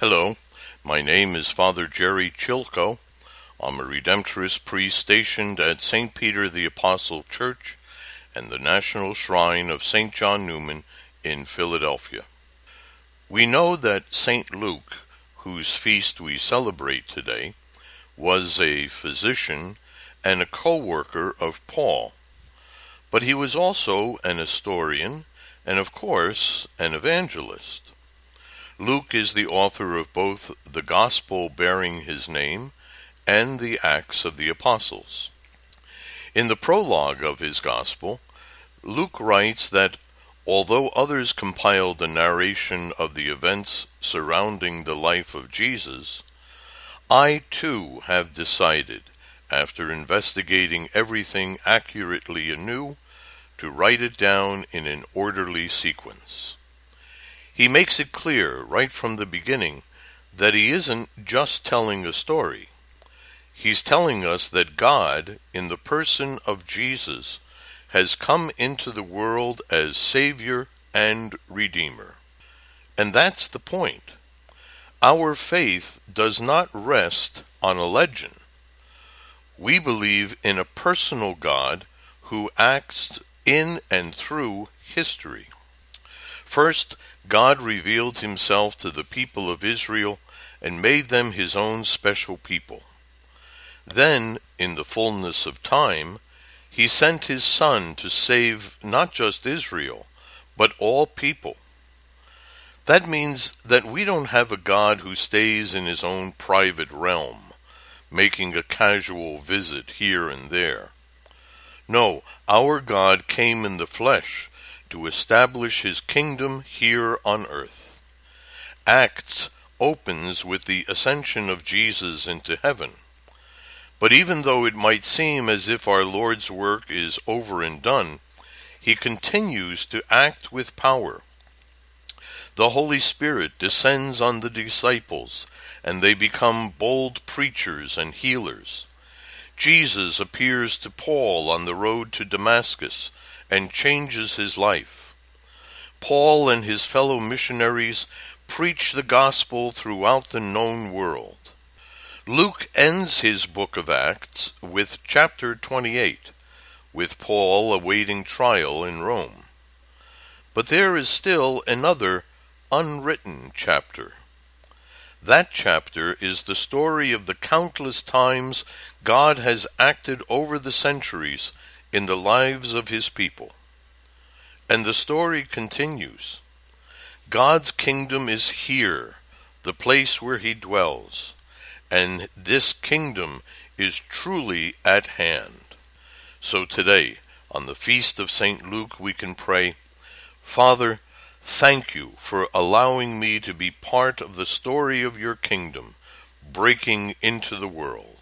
Hello, my name is Father Jerry Chilco. I'm a Redemptorist priest stationed at St. Peter the Apostle Church and the National Shrine of St. John Newman in Philadelphia. We know that St. Luke, whose feast we celebrate today, was a physician and a co-worker of Paul, but he was also an historian and, of course, an evangelist. Luke is the author of both the Gospel bearing his name and the Acts of the Apostles. In the prologue of his Gospel, Luke writes that although others compiled the narration of the events surrounding the life of Jesus, I too have decided, after investigating everything accurately anew, to write it down in an orderly sequence. He makes it clear right from the beginning that he isn't just telling a story. He's telling us that God, in the person of Jesus, has come into the world as Savior and Redeemer. And that's the point. Our faith does not rest on a legend. We believe in a personal God who acts in and through history. First, God revealed himself to the people of Israel and made them his own special people. Then, in the fullness of time, he sent his Son to save not just Israel, but all people. That means that we don't have a God who stays in his own private realm, making a casual visit here and there. No, our God came in the flesh to establish his kingdom here on earth. Acts opens with the ascension of Jesus into heaven. But even though it might seem as if our Lord's work is over and done, he continues to act with power. The Holy Spirit descends on the disciples, and they become bold preachers and healers. Jesus appears to Paul on the road to Damascus and changes his life. Paul and his fellow missionaries preach the gospel throughout the known world. Luke ends his book of Acts with chapter 28, with Paul awaiting trial in Rome. But there is still another unwritten chapter. That chapter is the story of the countless times God has acted over the centuries in the lives of his people. And the story continues. God's kingdom is here, the place where he dwells. And this kingdom is truly at hand. So today, on the feast of St. Luke, we can pray, Father, thank you for allowing me to be part of the story of your kingdom, breaking into the world.